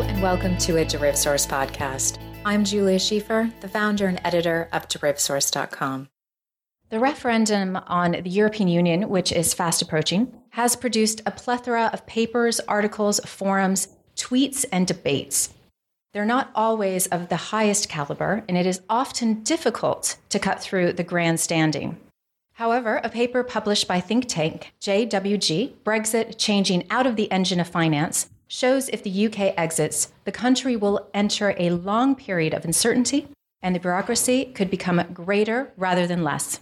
Hello and welcome to a DerivSource podcast. I'm Julia Schiefer, the founder and editor of DerivSource.com. The referendum on the European Union, which is fast approaching, has produced a plethora of papers, articles, forums, tweets, and debates. They're not always of the highest caliber, and it is often difficult to cut through the grandstanding. However, a paper published by think tank JWG, Brexit Changing Out of the Engine of Finance, shows if the UK exits, the country will enter a long period of uncertainty, and the bureaucracy could become greater rather than less.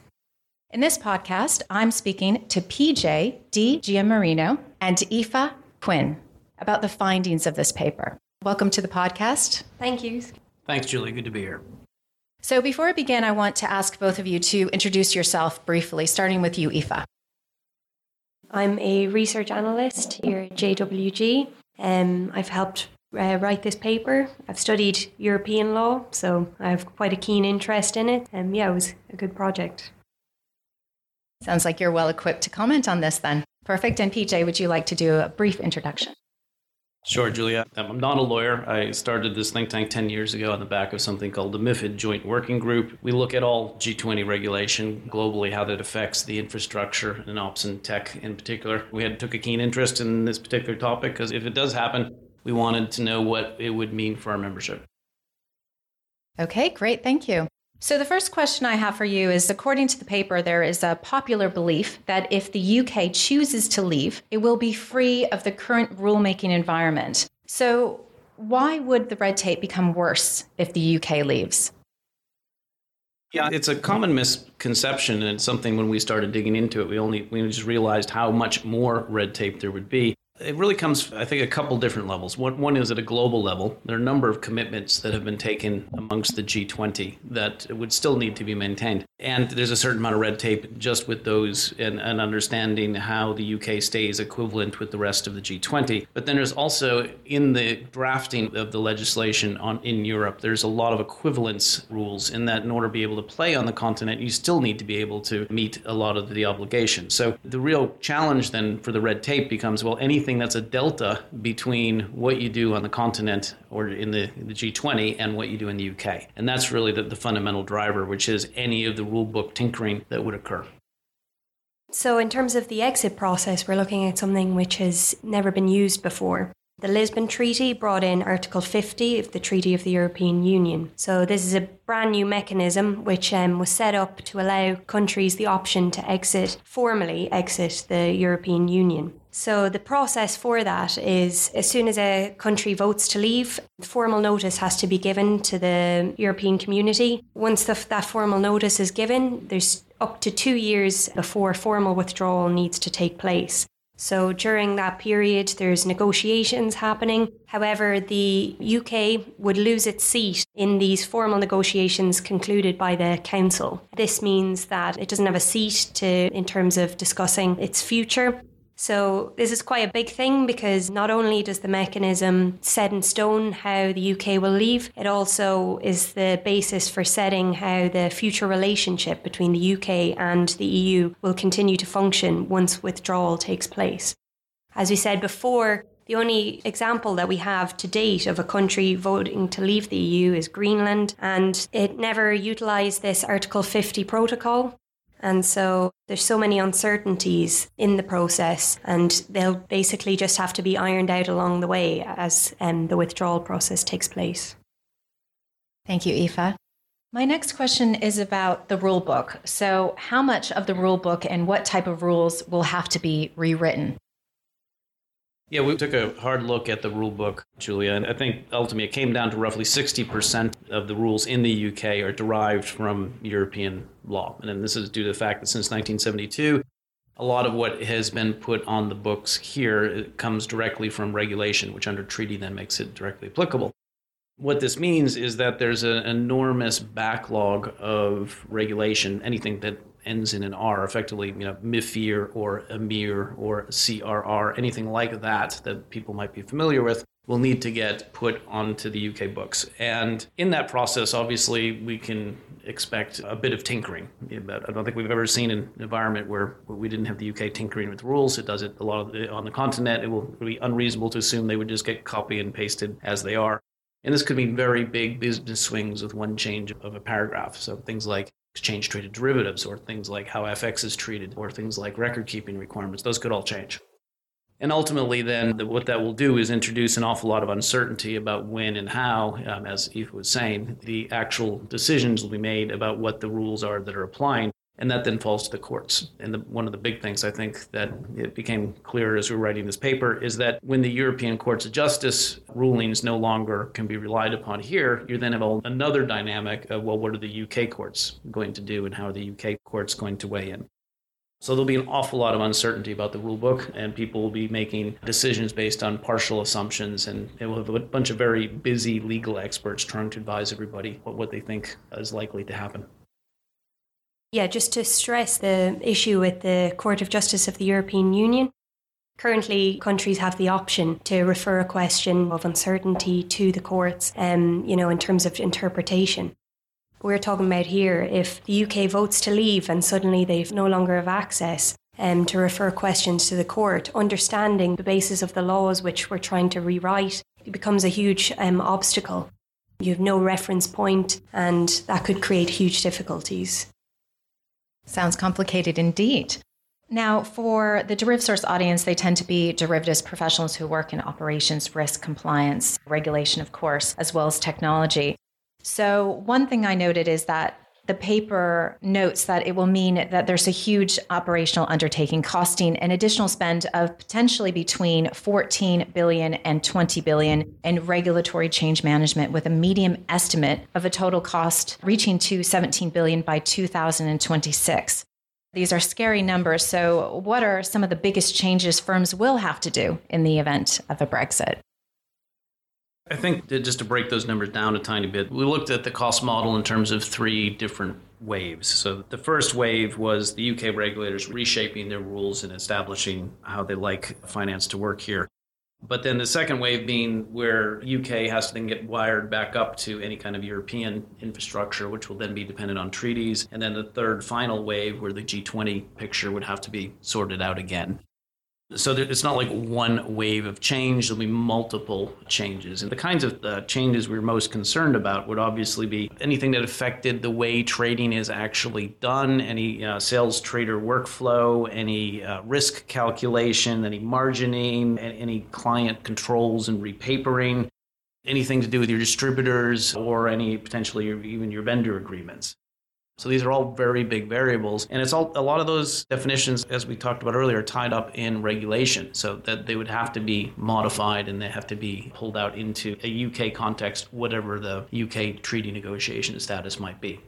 In this podcast, I'm speaking to PJ D. Giammarino and Aoife Quinn about the findings of this paper. Welcome to the podcast. Thank you. Thanks, Julie. Good to be here. So before I begin, I want to ask both of you to introduce yourself briefly, starting with you, Aoife. I'm a research analyst here at JWG. I've helped write this paper. I've studied European law, so I have quite a keen interest in it. And it was a good project. Sounds like you're well equipped to comment on this then. Perfect. And PJ, would you like to do a brief introduction? Sure, Julia. I'm not a lawyer. I started this think tank 10 years ago on the back of something called the MIFID Joint Working Group. We look at all G20 regulation globally, how that affects the infrastructure and ops and tech in particular. We took a keen interest in this particular topic because if it does happen, we wanted to know what it would mean for our membership. Okay, great. Thank you. So the first question I have for you is, according to the paper, there is a popular belief that if the UK chooses to leave, it will be free of the current rulemaking environment. So why would the red tape become worse if the UK leaves? Yeah, it's a common misconception and something when we started digging into it, we just realized how much more red tape there would be. It really comes, I think, a couple different levels. One is at a global level. There are a number of commitments that have been taken amongst the G20 that would still need to be maintained. And there's a certain amount of red tape just with those and understanding how the UK stays equivalent with the rest of the G20. But then there's also in the drafting of the legislation in Europe, there's a lot of equivalence rules in that in order to be able to play on the continent, you still need to be able to meet a lot of the obligations. So the real challenge then for the red tape becomes, well, anything that's a delta between what you do on the continent or in the G20 and what you do in the UK. And that's really the fundamental driver, which is any of the rulebook tinkering that would occur. So in terms of the exit process, we're looking at something which has never been used before. The Lisbon Treaty brought in Article 50 of the Treaty of the European Union. So this is a brand new mechanism which was set up to allow countries the option to formally exit the European Union. So the process for that is as soon as a country votes to leave, formal notice has to be given to the European Community. Once that formal notice is given, there's up to 2 years before formal withdrawal needs to take place. So during that period, there's negotiations happening. However, the UK would lose its seat in these formal negotiations concluded by the Council. This means that it doesn't have a seat in terms of discussing its future. So this is quite a big thing because not only does the mechanism set in stone how the UK will leave, it also is the basis for setting how the future relationship between the UK and the EU will continue to function once withdrawal takes place. As we said before, the only example that we have to date of a country voting to leave the EU is Greenland, and it never utilised this Article 50 protocol. And so there's so many uncertainties in the process, and they'll basically just have to be ironed out along the way as the withdrawal process takes place. Thank you, Aoife. My next question is about the rule book. So how much of the rule book and what type of rules will have to be rewritten? Yeah, we took a hard look at the rule book, Julia, and I think ultimately it came down to roughly 60% of the rules in the UK are derived from European law. And this is due to the fact that since 1972, a lot of what has been put on the books here comes directly from regulation, which under treaty then makes it directly applicable. What this means is that there's an enormous backlog of regulation, anything that ends in an R, effectively, MIFIR or AMIR or CRR, anything like that that people might be familiar with, will need to get put onto the UK books. And in that process, obviously, we can expect a bit of tinkering. I don't think we've ever seen an environment where we didn't have the UK tinkering with rules. It does it a lot of the, on the continent. It will be unreasonable to assume they would just get copy and pasted as they are. And this could mean very big business swings with one change of a paragraph. So things like exchange-traded derivatives, or things like how FX is treated, or things like record-keeping requirements. Those could all change. And ultimately, then, what that will do is introduce an awful lot of uncertainty about when and how, as Aoife was saying, the actual decisions will be made about what the rules are that are applying. And that then falls to the courts. And one of the big things I think that it became clear as we were writing this paper is that when the European Courts of Justice rulings no longer can be relied upon here, you then have another dynamic of, well, what are the UK courts going to do and how are the UK courts going to weigh in? So there'll be an awful lot of uncertainty about the rule book, and people will be making decisions based on partial assumptions, and we'll have a bunch of very busy legal experts trying to advise everybody what they think is likely to happen. Yeah, just to stress the issue with the Court of Justice of the European Union, currently countries have the option to refer a question of uncertainty to the courts, in terms of interpretation. We're talking about here, if the UK votes to leave and suddenly they no longer have access to refer questions to the court, understanding the basis of the laws which we're trying to rewrite, it becomes a huge obstacle. You have no reference point, and that could create huge difficulties. Sounds complicated indeed. Now, for the DerivSource audience, they tend to be derivatives professionals who work in operations, risk, compliance, regulation, of course, as well as technology. So one thing I noted is that the paper notes that it will mean that there's a huge operational undertaking costing an additional spend of potentially between 14 billion and 20 billion in regulatory change management, with a medium estimate of a total cost reaching to 17 billion by 2026. These are scary numbers. So what are some of the biggest changes firms will have to do in the event of a Brexit? I think that just to break those numbers down a tiny bit, we looked at the cost model in terms of three different waves. So the first wave was the UK regulators reshaping their rules and establishing how they like finance to work here. But then the second wave being where UK has to then get wired back up to any kind of European infrastructure, which will then be dependent on treaties. And then the third final wave where the G20 picture would have to be sorted out again. So it's not like one wave of change, there'll be multiple changes. And the kinds of changes we're most concerned about would obviously be anything that affected the way trading is actually done, any sales trader workflow, any risk calculation, any margining, any client controls and repapering, anything to do with your distributors or any potentially even your vendor agreements. So these are all very big variables. And it's all a lot of those definitions, as we talked about earlier, are tied up in regulation, so that they would have to be modified and they have to be pulled out into a UK context, whatever the UK treaty negotiation status might be.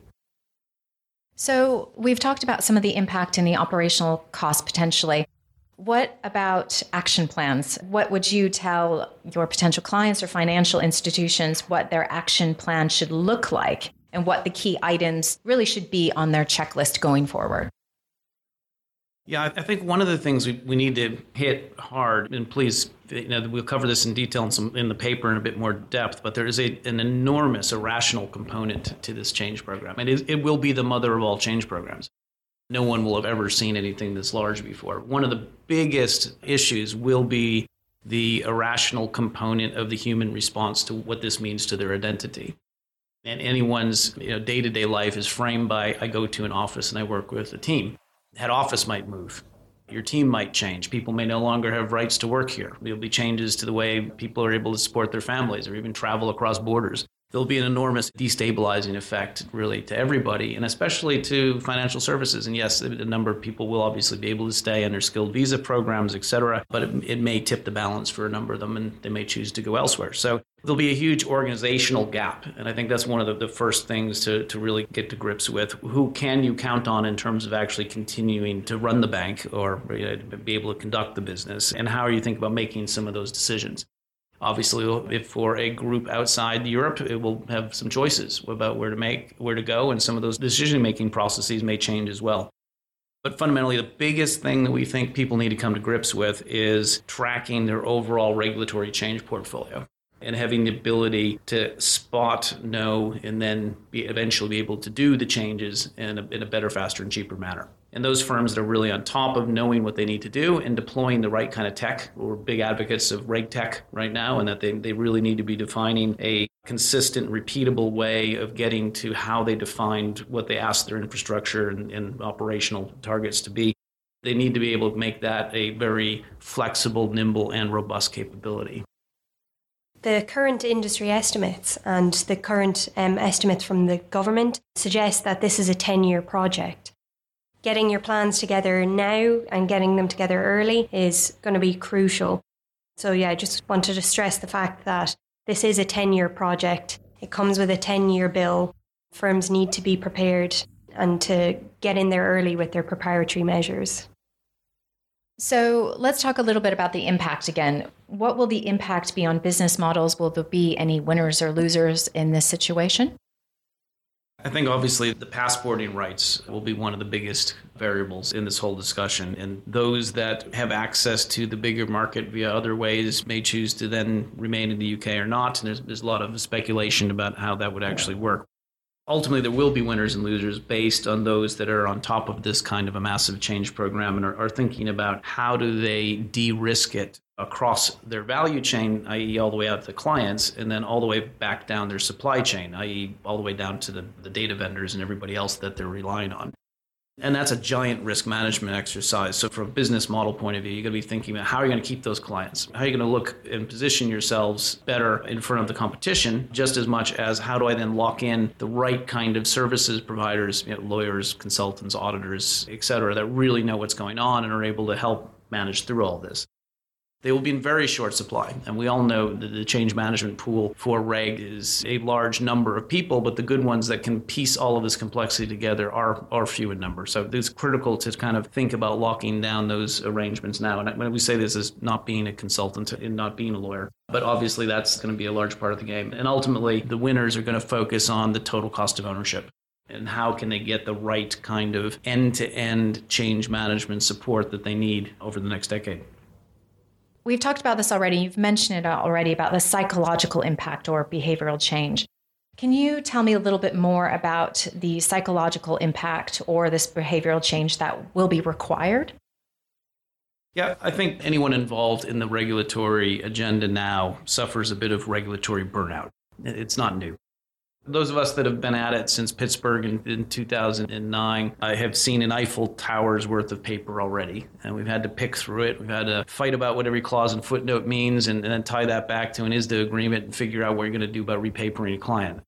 So we've talked about some of the impact and the operational cost potentially. What about action plans? What would you tell your potential clients or financial institutions what their action plan should look like, and what the key items really should be on their checklist going forward? Yeah, I think one of the things we need to hit hard, and please, we'll cover this in detail in the paper in a bit more depth, but there is an enormous irrational component to this change program. And it will be the mother of all change programs. No one will have ever seen anything this large before. One of the biggest issues will be the irrational component of the human response to what this means to their identity. And anyone's day-to-day life is framed by, I go to an office and I work with a team. That office might move. Your team might change. People may no longer have rights to work here. There'll be changes to the way people are able to support their families or even travel across borders. There'll be an enormous destabilizing effect, really, to everybody, and especially to financial services. And yes, a number of people will obviously be able to stay under skilled visa programs, et cetera, but it may tip the balance for a number of them, and they may choose to go elsewhere. So there'll be a huge organizational gap. And I think that's one of the first things to really get to grips with. Who can you count on in terms of actually continuing to run the bank or be able to conduct the business? And how are you thinking about making some of those decisions? Obviously, if for a group outside Europe, it will have some choices about where to go, and some of those decision-making processes may change as well. But fundamentally, the biggest thing that we think people need to come to grips with is tracking their overall regulatory change portfolio and having the ability to spot, know, and then eventually be able to do the changes in a better, faster, and cheaper manner. And those firms that are really on top of knowing what they need to do and deploying the right kind of tech, we're big advocates of reg tech right now, and that they really need to be defining a consistent, repeatable way of getting to how they defined what they asked their infrastructure and operational targets to be. They need to be able to make that a very flexible, nimble, and robust capability. The current industry estimates and the current estimates from the government suggest that this is a 10-year project. Getting your plans together now and getting them together early is going to be crucial. So yeah, I just wanted to stress the fact that this is a 10-year project. It comes with a 10-year bill. Firms need to be prepared and to get in there early with their preparatory measures. So let's talk a little bit about the impact again. What will the impact be on business models? Will there be any winners or losers in this situation? I think obviously the passporting rights will be one of the biggest variables in this whole discussion. And those that have access to the bigger market via other ways may choose to then remain in the UK or not. And there's a lot of speculation about how that would actually work. Ultimately, there will be winners and losers based on those that are on top of this kind of a massive change program and are thinking about how do they de-risk it across their value chain, i.e. all the way out to the clients, and then all the way back down their supply chain, i.e. all the way down to the data vendors and everybody else that they're relying on. And that's a giant risk management exercise. So from a business model point of view, you're going to be thinking about how are you going to keep those clients? How are you going to look and position yourselves better in front of the competition, just as much as how do I then lock in the right kind of services providers, lawyers, consultants, auditors, et cetera, that really know what's going on and are able to help manage through all this. They will be in very short supply. And we all know that the change management pool for reg is a large number of people, but the good ones that can piece all of this complexity together are few in number. So it's critical to kind of think about locking down those arrangements now. And when we say this is not being a consultant and not being a lawyer, but obviously that's going to be a large part of the game. And ultimately, the winners are going to focus on the total cost of ownership. And how can they get the right kind of end-to-end change management support that they need over the next decade? We've talked about this already. You've mentioned it already about the psychological impact or behavioral change. Can you tell me a little bit more about the psychological impact or this behavioral change that will be required? Yeah, I think anyone involved in the regulatory agenda now suffers a bit of regulatory burnout. It's not new. Those of us that have been at it since Pittsburgh in 2009, I have seen an Eiffel Tower's worth of paper already. And we've had to pick through it. We've had to fight about what every clause and footnote means and then tie that back to an ISDA agreement and figure out what you're going to do about repapering a client.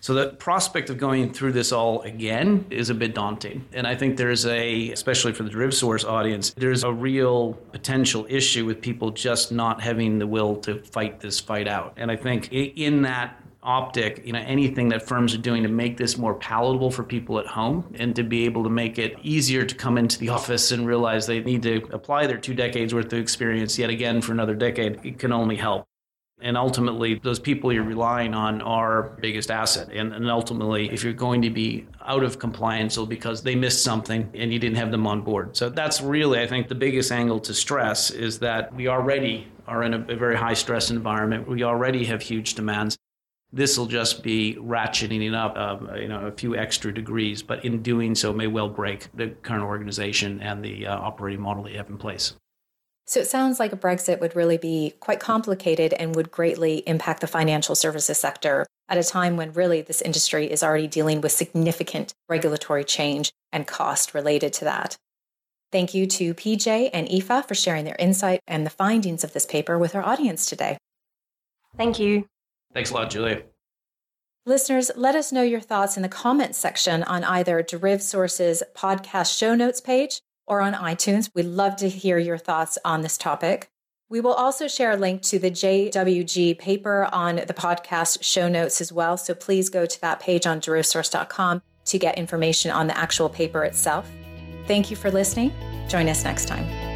So the prospect of going through this all again is a bit daunting. And I think there's especially for the DerivSource audience, there's a real potential issue with people just not having the will to fight this fight out. And I think in that optic, anything that firms are doing to make this more palatable for people at home and to be able to make it easier to come into the office and realize they need to apply their 2 decades worth of experience yet again for another decade, it can only help. And ultimately, those people you're relying on are your biggest asset. And ultimately, if you're going to be out of compliance, it'll be because they missed something and you didn't have them on board. So that's really, I think, the biggest angle to stress is that we already are in a very high stress environment. We already have huge demands. This will just be ratcheting it up a few extra degrees, but in doing so may well break the current organization and the operating model that you have in place. So it sounds like a Brexit would really be quite complicated and would greatly impact the financial services sector at a time when really this industry is already dealing with significant regulatory change and cost related to that. Thank you to PJ and Aoife for sharing their insight and the findings of this paper with our audience today. Thank you. Thanks a lot, Julia. Listeners, let us know your thoughts in the comments section on either DerivSource's podcast show notes page or on iTunes. We'd love to hear your thoughts on this topic. We will also share a link to the JWG paper on the podcast show notes as well. So please go to that page on derivsource.com to get information on the actual paper itself. Thank you for listening. Join us next time.